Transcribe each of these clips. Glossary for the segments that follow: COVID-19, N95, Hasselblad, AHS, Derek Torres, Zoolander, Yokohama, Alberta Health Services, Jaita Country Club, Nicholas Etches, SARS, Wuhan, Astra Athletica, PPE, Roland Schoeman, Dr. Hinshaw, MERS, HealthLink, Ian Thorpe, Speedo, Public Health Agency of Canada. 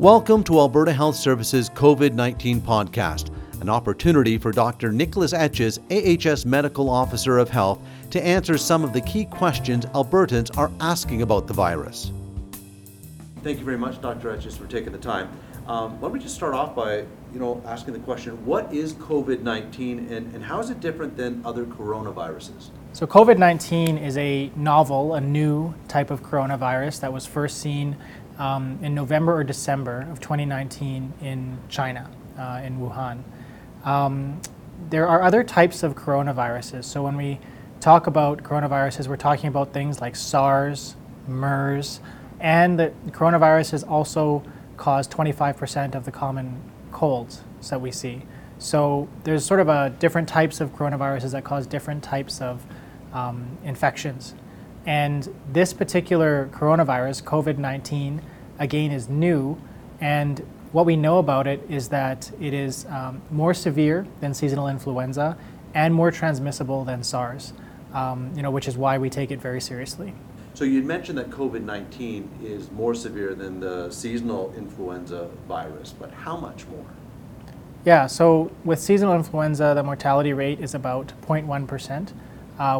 Welcome to Alberta Health Services COVID-19 podcast, an opportunity for Dr. Nicholas Etches, AHS Medical Officer of Health, to answer some of the key questions Albertans are asking about the virus. Thank you very much, Dr. Etches, for taking the time. Why don't we just start off by, asking the question, what is COVID-19 and how is it different than other coronaviruses? So COVID-19 is a novel, a new type of coronavirus that was first seen in November or December of 2019 in China, in Wuhan. There are other types of coronaviruses. So when we talk about coronaviruses, we're talking about things like SARS, MERS, and the coronaviruses also cause 25% of the common colds that we see. So there's sort of a different types of coronaviruses that cause different types of infections. And this particular coronavirus, COVID-19, again, is new. And what we know about it is that it is more severe than seasonal influenza and more transmissible than SARS, which is why we take it very seriously. So you mentioned that COVID-19 is more severe than the seasonal influenza virus, but how much more? Yeah, so with seasonal influenza, the mortality rate is about 0.1%.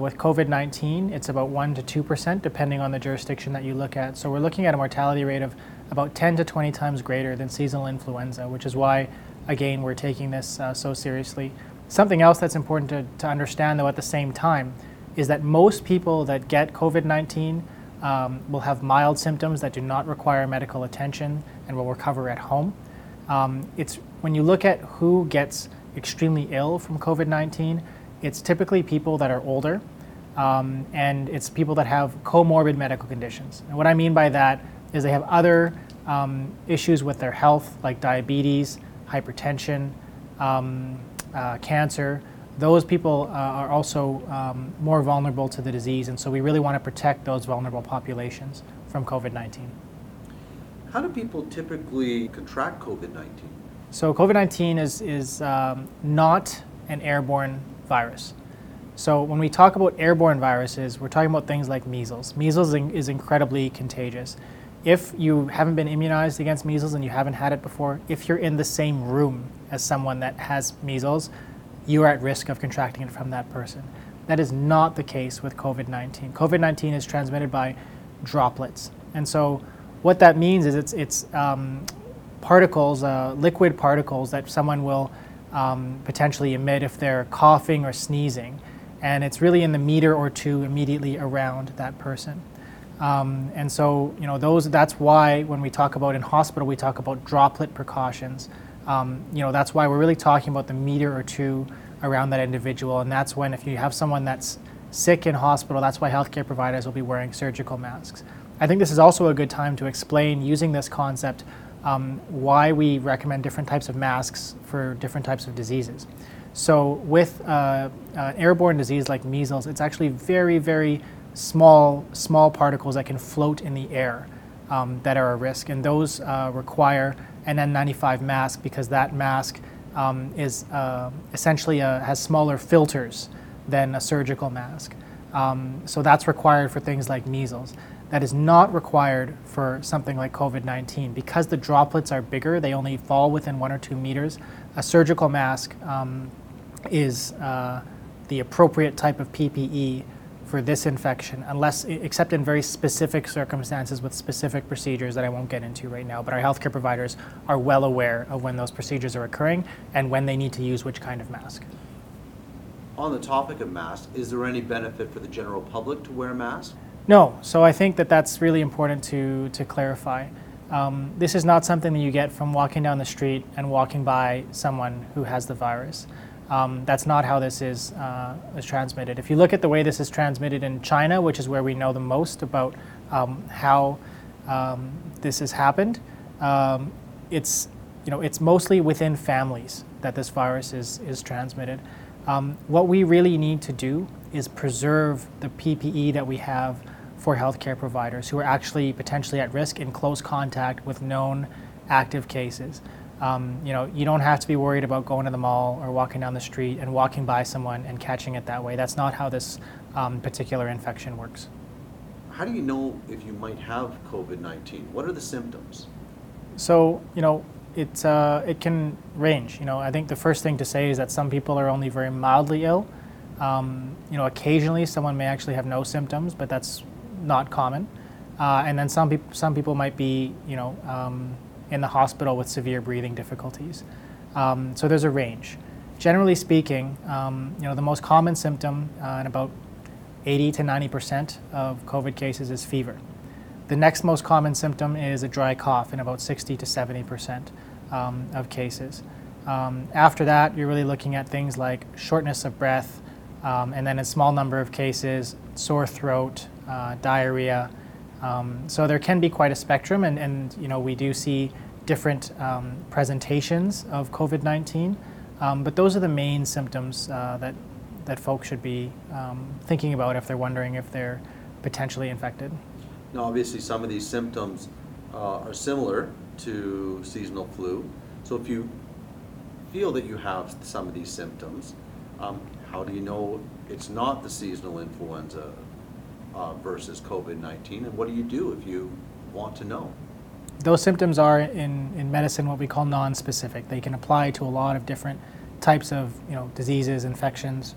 With COVID-19, it's about 1% to 2%, depending on the jurisdiction that you look at. So we're looking at a mortality rate of about 10 to 20 times greater than seasonal influenza, which is why, again, we're taking this so seriously. Something else that's important to understand, though, at the same time, is that most people that get COVID-19 will have mild symptoms that do not require medical attention and will recover at home. It's when you look at who gets extremely ill from COVID-19, it's typically people that are older, and it's people that have comorbid medical conditions. And what I mean by that is they have other issues with their health, like diabetes, hypertension, cancer. Those people are also more vulnerable to the disease, and so we really want to protect those vulnerable populations from COVID-19. How do people typically contract COVID-19? So COVID-19 is not an airborne virus. So when we talk about airborne viruses, we're talking about things like measles. Measles is incredibly contagious. If you haven't been immunized against measles and you haven't had it before, if you're in the same room as someone that has measles, you are at risk of contracting it from that person. That is not the case with COVID-19. COVID-19 is transmitted by droplets. And so what that means is it's particles, liquid particles that someone will potentially emit if they're coughing or sneezing, and it's really in the meter or two immediately around that person. And so, that's why when we talk about in hospital, we talk about droplet precautions. That's why we're really talking about the meter or two around that individual, and that's when if you have someone that's sick in hospital, that's why healthcare providers will be wearing surgical masks. I think this is also a good time to explain using this concept why we recommend different types of masks for different types of diseases. So with an airborne disease like measles, it's actually very, very small particles that can float in the air that are at risk. And those require an N95 mask because that mask essentially has smaller filters than a surgical mask. So that's required for things like measles. That is not required for something like COVID-19. Because the droplets are bigger, they only fall within 1 or 2 meters. A surgical mask is the appropriate type of PPE for this infection, except in very specific circumstances with specific procedures that I won't get into right now, but our healthcare providers are well aware of when those procedures are occurring and when they need to use which kind of mask. On the topic of masks, is there any benefit for the general public to wear masks? No, so I think that's really important to clarify. This is not something that you get from walking down the street and walking by someone who has the virus. That's not how this is transmitted. If you look at the way this is transmitted in China, which is where we know the most about how this has happened, it's mostly within families that this virus is transmitted. What we really need to do is preserve the PPE that we have for healthcare providers who are actually potentially at risk in close contact with known active cases. You don't have to be worried about going to the mall or walking down the street and walking by someone and catching it that way. That's not how this particular infection works. How do you know if you might have COVID-19? What are the symptoms? So, you know, it can range. You know, I think the first thing to say is that some people are only very mildly ill. You know, occasionally someone may actually have no symptoms, but that's not common. And then some people might be, you know, in the hospital with severe breathing difficulties. So there's a range. Generally speaking, you know, the most common symptom in about 80 to 90% of COVID cases is fever. The next most common symptom is a dry cough in about 60 to 70% of cases. After that, you're really looking at things like shortness of breath, and then a small number of cases, sore throat, diarrhea. So there can be quite a spectrum, and you know, we do see different presentations of COVID-19, but those are the main symptoms that folks should be thinking about if they're wondering if they're potentially infected. Now, obviously, some of these symptoms are similar to seasonal flu. So if you feel that you have some of these symptoms, how do you know it's not the seasonal influenza versus COVID-19? And what do you do if you want to know? Those symptoms are in medicine what we call non-specific. They can apply to a lot of different types of, you know, diseases, infections.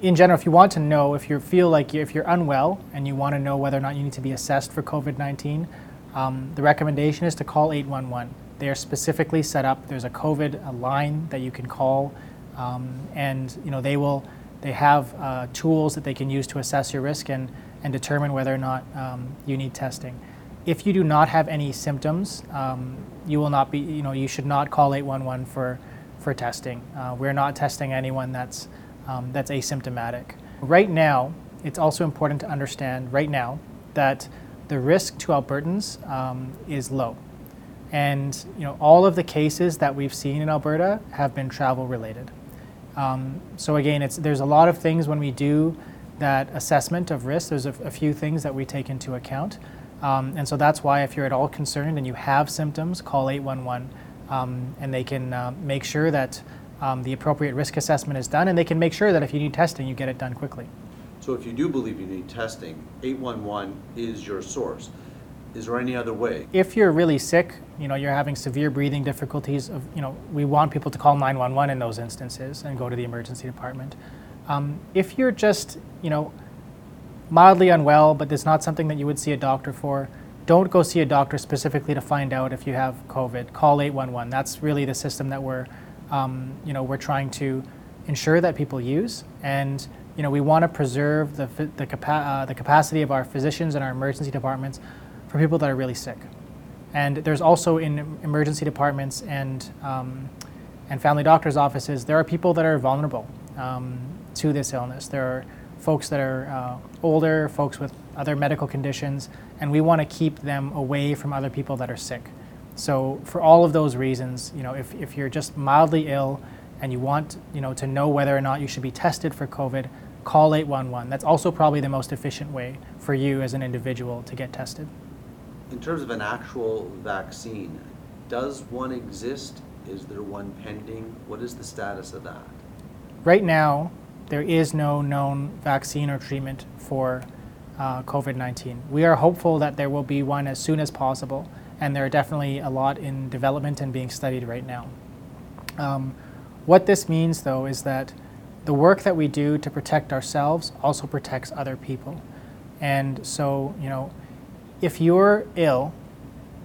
In general, if you want to know, if you're unwell and you want to know whether or not you need to be assessed for COVID-19, the recommendation is to call 811. They are specifically set up. There's a COVID line that you can call, and you know, they have tools that they can use to assess your risk and determine whether or not you need testing. If you do not have any symptoms, you should not call 811 for testing. We're not testing anyone that's asymptomatic. Right now, it's also important to understand right now that the risk to Albertans is low. And you know, all of the cases that we've seen in Alberta have been travel related. So again, there's a lot of things when we do that assessment of risk. There's a few things that we take into account. And so that's why if you're at all concerned and you have symptoms, call 811 and they can make sure that the appropriate risk assessment is done, and they can make sure that if you need testing, you get it done quickly. So if you do believe you need testing, 811 is your source. Is there any other way? If you're really sick, you know, you're having severe breathing difficulties, you know, we want people to call 911 in those instances and go to the emergency department. If you're just, you know, mildly unwell, but it's not something that you would see a doctor for, don't go see a doctor specifically to find out if you have COVID. Call 811. That's really the system that we're trying to ensure that people use, and you know, we want to preserve the capacity of our physicians and our emergency departments for people that are really sick. And there's also in emergency departments and family doctors' offices, there are people that are vulnerable to this illness. There are folks that are older, folks with other medical conditions, and we want to keep them away from other people that are sick. So for all of those reasons, you know, if you're just mildly ill and you want, you know, to know whether or not you should be tested for COVID, call 811. That's also probably the most efficient way for you as an individual to get tested. In terms of an actual vaccine, does one exist? Is there one pending? What is the status of that? Right now, there is no known vaccine or treatment for COVID-19. We are hopeful that there will be one as soon as possible, and there are definitely a lot in development and being studied right now. What this means, though, is that the work that we do to protect ourselves also protects other people. And so, you know, if you're ill,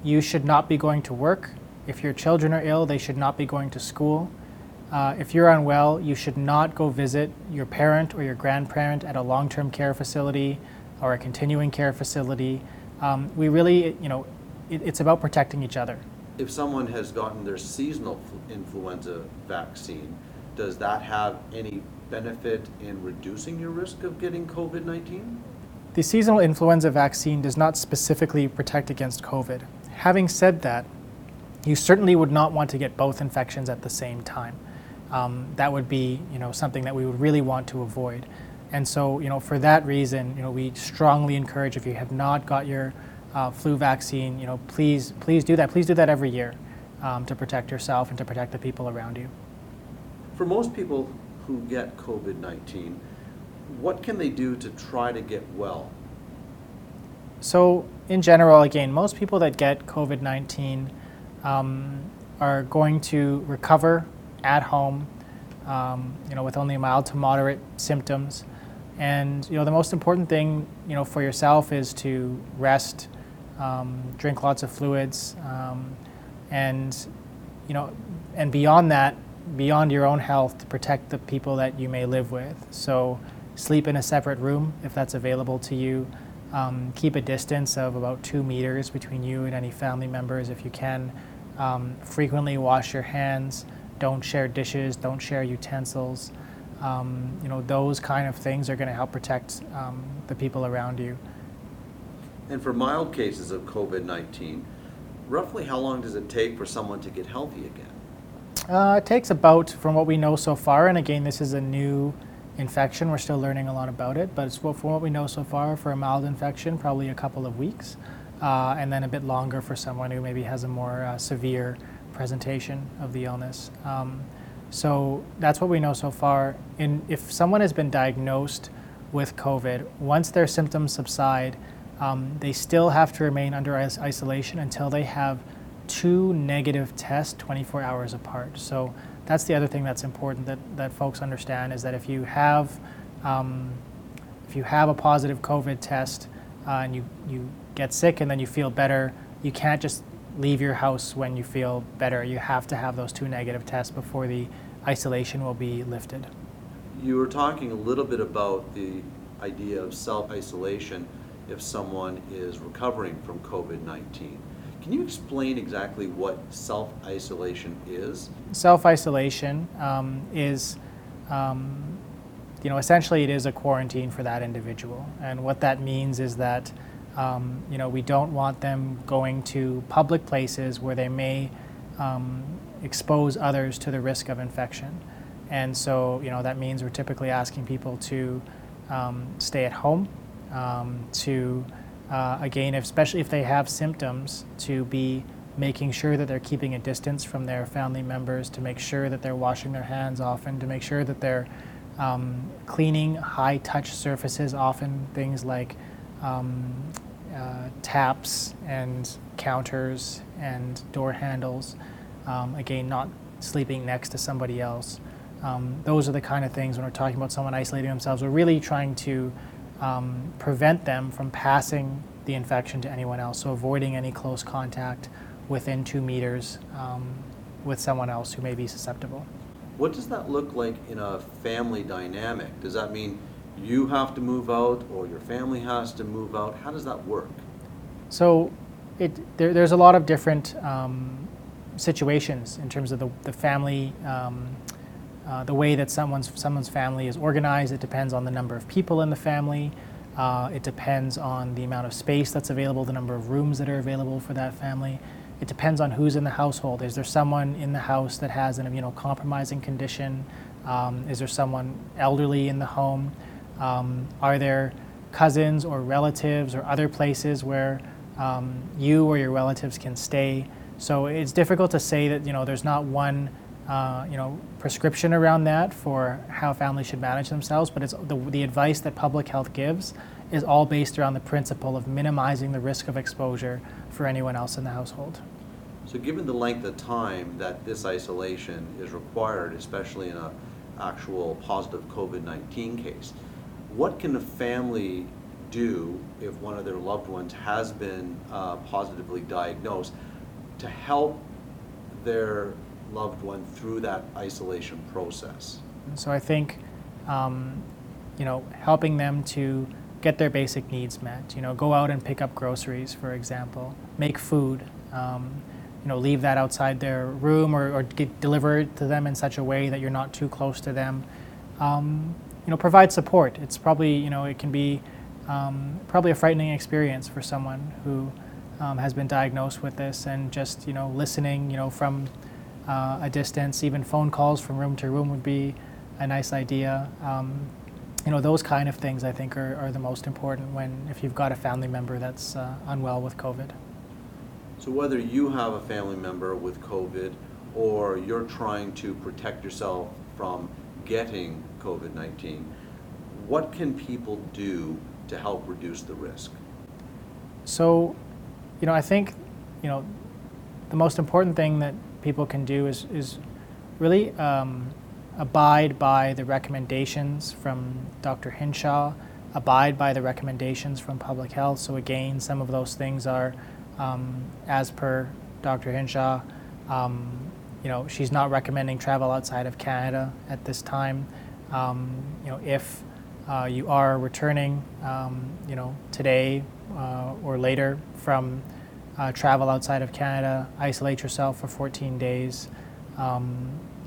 you should not be going to work. If your children are ill, they should not be going to school. If you're unwell, you should not go visit your parent or your grandparent at a long-term care facility or a continuing care facility. We really, you know, it's about protecting each other. If someone has gotten their seasonal influenza vaccine, does that have any benefit in reducing your risk of getting COVID-19? The seasonal influenza vaccine does not specifically protect against COVID. Having said that, you certainly would not want to get both infections at the same time. That would be, you know, something that we would really want to avoid. And so, you know, for that reason, you know, we strongly encourage, if you have not got your flu vaccine, you know, please do that. Please do that every year to protect yourself and to protect the people around you. For most people who get COVID-19, what can they do to try to get well? So in general, again, most people that get COVID-19 are going to recover at home, with only mild to moderate symptoms. And the most important thing, for yourself is to rest, drink lots of fluids, and beyond that, beyond your own health, to protect the people that you may live with. So sleep in a separate room if that's available to you. Keep a distance of about 2 meters between you and any family members if you can. Frequently wash your hands. Don't share dishes. Don't share utensils. Those kind of things are going to help protect the people around you. And for mild cases of COVID-19, roughly how long does it take for someone to get healthy again? It takes about, from what we know so far, and again, this is a new infection, we're still learning a lot about it, but it's, from what we know so far, for a mild infection, probably a couple of weeks, and then a bit longer for someone who maybe has a more severe presentation of the illness. So that's what we know so far. And if someone has been diagnosed with COVID, once their symptoms subside, they still have to remain under isolation until they have 2 negative tests 24 hours apart. So that's the other thing that's important that folks understand, is that if you have a positive COVID test and you get sick and then you feel better, you can't just leave your house when you feel better. You have to have those 2 negative tests before the isolation will be lifted. You were talking a little bit about the idea of self-isolation if someone is recovering from COVID-19. Can you explain exactly what self-isolation is? Self-isolation is, essentially it is a quarantine for that individual. And what that means is that we don't want them going to public places where they may expose others to the risk of infection. And so, that means we're typically asking people to stay at home, again, especially if they have symptoms, to be making sure that they're keeping a distance from their family members, to make sure that they're washing their hands often, to make sure that they're cleaning high-touch surfaces often, things like taps and counters and door handles. Again, not sleeping next to somebody else. Those are the kind of things, when we're talking about someone isolating themselves, we're really trying to prevent them from passing the infection to anyone else. So avoiding any close contact within 2 meters with someone else who may be susceptible. What does that look like in a family dynamic? Does that mean you have to move out, or your family has to move out? How does that work? So there's a lot of different situations in terms of the family, the way that someone's family is organized. It depends on the number of people in the family. It depends on the amount of space that's available, the number of rooms that are available for that family. It depends on who's in the household. Is there someone in the house that has an immunocompromising condition? Is there someone elderly in the home? Are there cousins or relatives or other places where you or your relatives can stay? So it's difficult to say that there's not one prescription around that for how families should manage themselves, but it's the advice that public health gives is all based around the principle of minimizing the risk of exposure for anyone else in the household. So given the length of time that this isolation is required, especially in an actual positive COVID-19 case, what can a family do if one of their loved ones has been positively diagnosed to help their loved one through that isolation process? So I think, helping them to get their basic needs met, go out and pick up groceries, for example, make food, leave that outside their room or deliver it to them in such a way that you're not too close to them. Provide support. It's probably, it can be probably a frightening experience for someone who has been diagnosed with this, and just, listening, from a distance, even phone calls from room to room would be a nice idea. Those kind of things I think are the most important if you've got a family member that's unwell with COVID. So whether you have a family member with COVID or you're trying to protect yourself from getting COVID-19, what can people do to help reduce the risk? So, I think, the most important thing that people can do is really abide by the recommendations from Dr. Hinshaw, abide by the recommendations from Public Health. So again, some of those things are, as per Dr. Hinshaw, she's not recommending travel outside of Canada at this time. If you are returning, today or later from travel outside of Canada, isolate yourself for 14 days.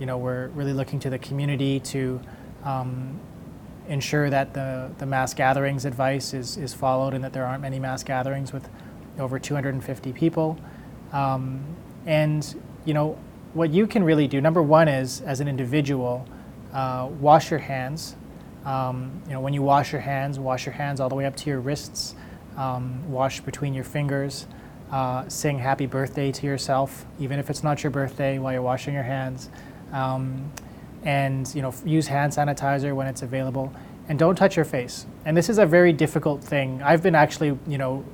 We're really looking to the community to ensure that the mass gatherings advice is followed and that there aren't many mass gatherings with over 250 people. What you can really do, number one is, as an individual, wash your hands. When you wash your hands all the way up to your wrists, wash between your fingers, sing happy birthday to yourself, even if it's not your birthday, while you're washing your hands. Use hand sanitizer when it's available, and don't touch your face. And this is a very difficult thing. I've been actually,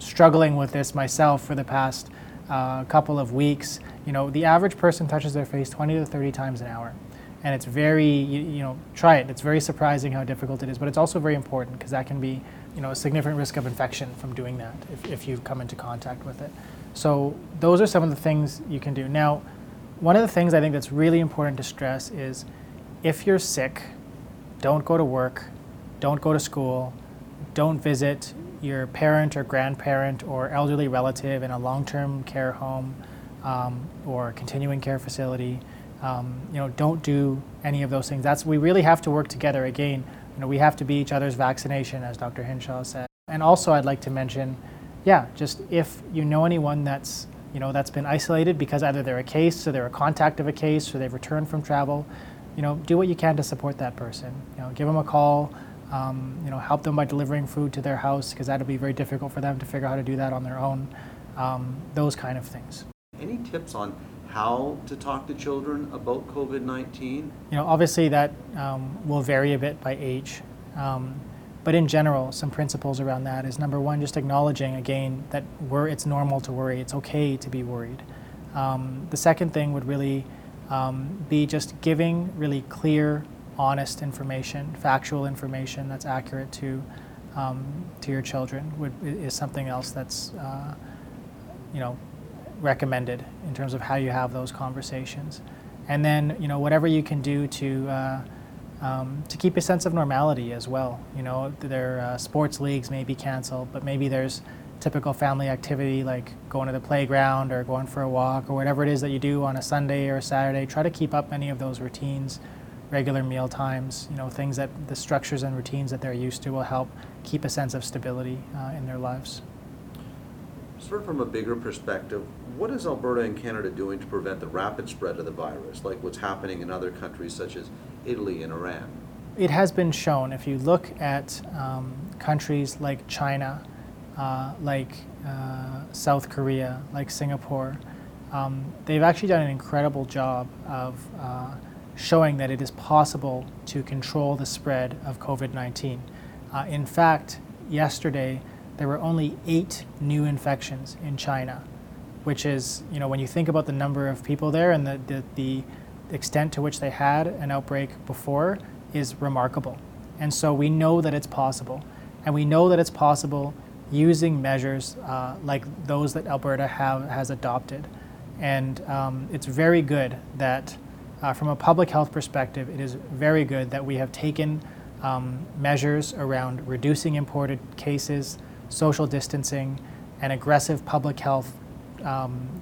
struggling with this myself for the past couple of weeks. The average person touches their face 20 to 30 times an hour, and it's very, try it. It's very surprising how difficult it is, but it's also very important because that can be, a significant risk of infection from doing that if you've come into contact with it. So those are some of the things you can do. Now, one of the things I think that's really important to stress is, if you're sick, don't go to work, don't go to school, don't visit your parent or grandparent or elderly relative in a long-term care home or continuing care facility. Don't do any of those things. We really have to work together again. We have to be each other's vaccination, as Dr. Hinshaw said. And also, I'd like to mention, just if you know anyone that's been isolated because either they're a case, so they're a contact of a case, or they've returned from travel, do what you can to support that person. Give them a call, help them by delivering food to their house, because that'll be very difficult for them to figure out how to do that on their own, those kind of things. Any tips on how to talk to children about COVID-19? Obviously that will vary a bit by age, but in general, some principles around that is, number one, just acknowledging again that it's normal to worry. It's okay to be worried. The second thing would really be just giving really clear, honest information, factual information that's accurate to your children is something else that's recommended in terms of how you have those conversations. And then whatever you can do to keep a sense of normality as well. Their sports leagues may be canceled, but maybe there's typical family activity like going to the playground or going for a walk or whatever it is that you do on a Sunday or a Saturday. Try to keep up many of those routines, regular meal times, things that the structures and routines that they're used to will help keep a sense of stability in their lives. Sort of from a bigger perspective, what is Alberta and Canada doing to prevent the rapid spread of the virus, like what's happening in other countries such as Italy and Iran? It has been shown, if you look at countries like China, like South Korea, like Singapore, they've actually done an incredible job of showing that it is possible to control the spread of COVID-19. In fact, yesterday, there were only 8 new infections in China, which is, when you think about the number of people there and the extent to which they had an outbreak before, is remarkable. And so we know that it's possible. And we know that it's possible using measures like those that Alberta has adopted. And it's very good that, from a public health perspective, it is very good that we have taken measures around reducing imported cases, social distancing, and aggressive public health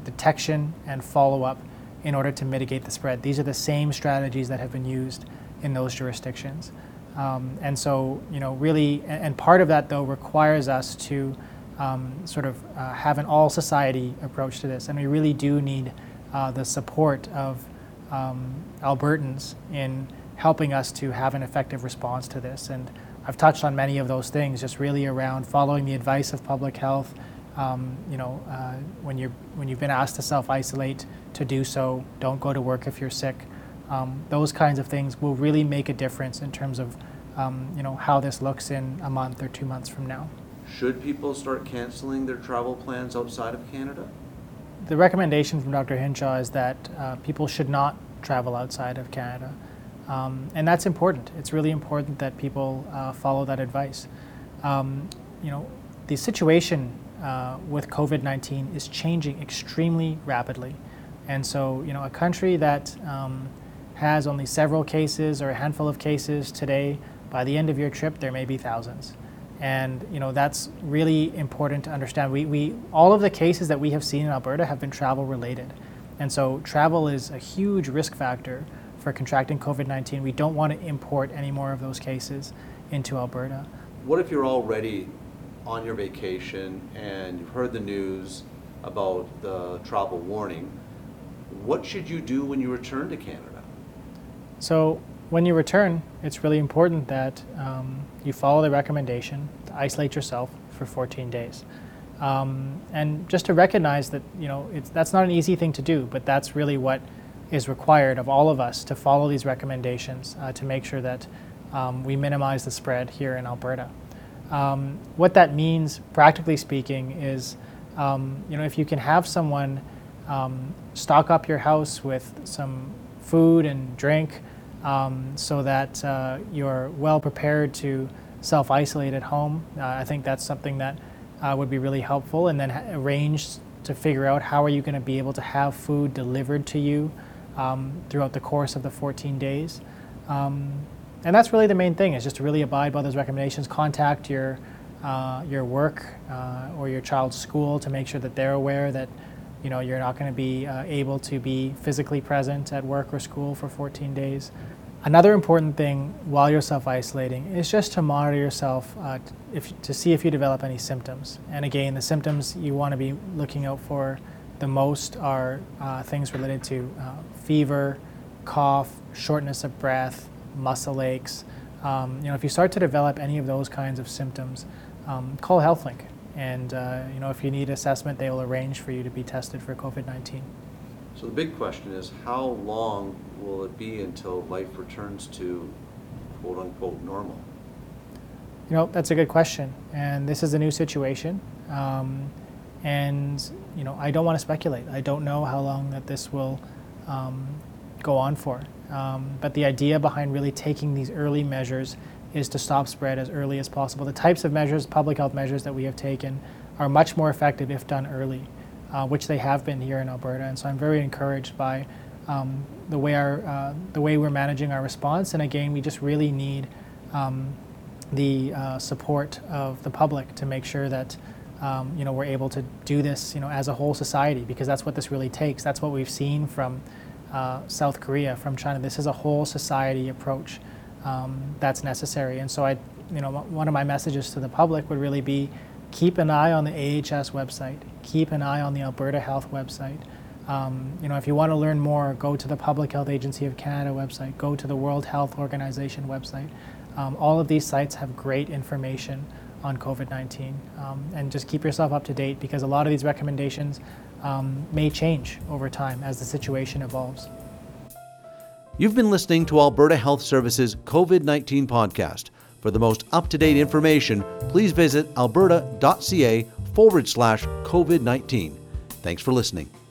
detection and follow-up in order to mitigate the spread. These are the same strategies that have been used in those jurisdictions. And part of that, though, requires us to have an all-society approach to this. And we really do need the support of Albertans in helping us to have an effective response to this. And I've touched on many of those things, just really around following the advice of public health. When you've been asked to self-isolate, to do so. Don't go to work if you're sick. Those kinds of things will really make a difference in terms of how this looks in a month or 2 months from now. Should people start canceling their travel plans outside of Canada? The recommendation from Dr. Hinshaw is that people should not travel outside of Canada. And that's important. It's really important that people follow that advice. You know, the situation with COVID-19 is changing extremely rapidly. And so, you know, a country that has only several cases or a handful of cases today, by the end of your trip, there may be thousands. And you know, that's really important to understand. All of the cases that we have seen in Alberta have been travel related. And so travel is a huge risk factor for contracting COVID-19. We don't want to import any more of those cases into Alberta. What if you're already on your vacation and you've heard the news about the travel warning? What should you do when you return to Canada? So when you return, it's really important that you follow the recommendation to isolate yourself for 14 days. And just to recognize that, you know, that's not an easy thing to do, but that's really what is required of all of us, to follow these recommendations to make sure that we minimize the spread here in Alberta. What that means, practically speaking, is you know, if you can have someone stock up your house with some food and drink, so that you're well prepared to self-isolate at home. I think that's something that would be really helpful, and then arrange to figure out how are you going to be able to have food delivered to you throughout the course of the 14 days. And that's really the main thing, is just to really abide by those recommendations, contact your work or your child's school to make sure that they're aware that, you know, you're not going to be able to be physically present at work or school for 14 days. Another important thing while you're self-isolating is just to monitor yourself to see if you develop any symptoms. And again, the symptoms you want to be looking out for the most are things related to fever, cough, shortness of breath, muscle aches. You know, if you start to develop any of those kinds of symptoms, call HealthLink. And you know, if you need assessment, they will arrange for you to be tested for COVID-19. So the big question is, how long will it be until life returns to quote unquote normal? You know, that's a good question. And this is a new situation. And you know, I don't want to speculate. I don't know how long that this will go on for. But the idea behind really taking these early measures is to stop spread as early as possible. The types of measures, public health measures that we have taken are much more effective if done early, which they have been here in Alberta. And so I'm very encouraged by the way we're managing our response. And again, we just really need the support of the public to make sure that you know, we're able to do this, you know, as a whole society, because that's what this really takes. That's what we've seen from South Korea, from China. This is a whole society approach. That's necessary. And so you know, one of my messages to the public would really be, keep an eye on the AHS website, keep an eye on the Alberta Health website. You know, if you want to learn more, go to the Public Health Agency of Canada website, go to the World Health Organization website. All of these sites have great information on COVID-19. And just keep yourself up to date, because a lot of these recommendations may change over time as the situation evolves. You've been listening to Alberta Health Services COVID-19 podcast. For the most up-to-date information, please visit alberta.ca/COVID-19. Thanks for listening.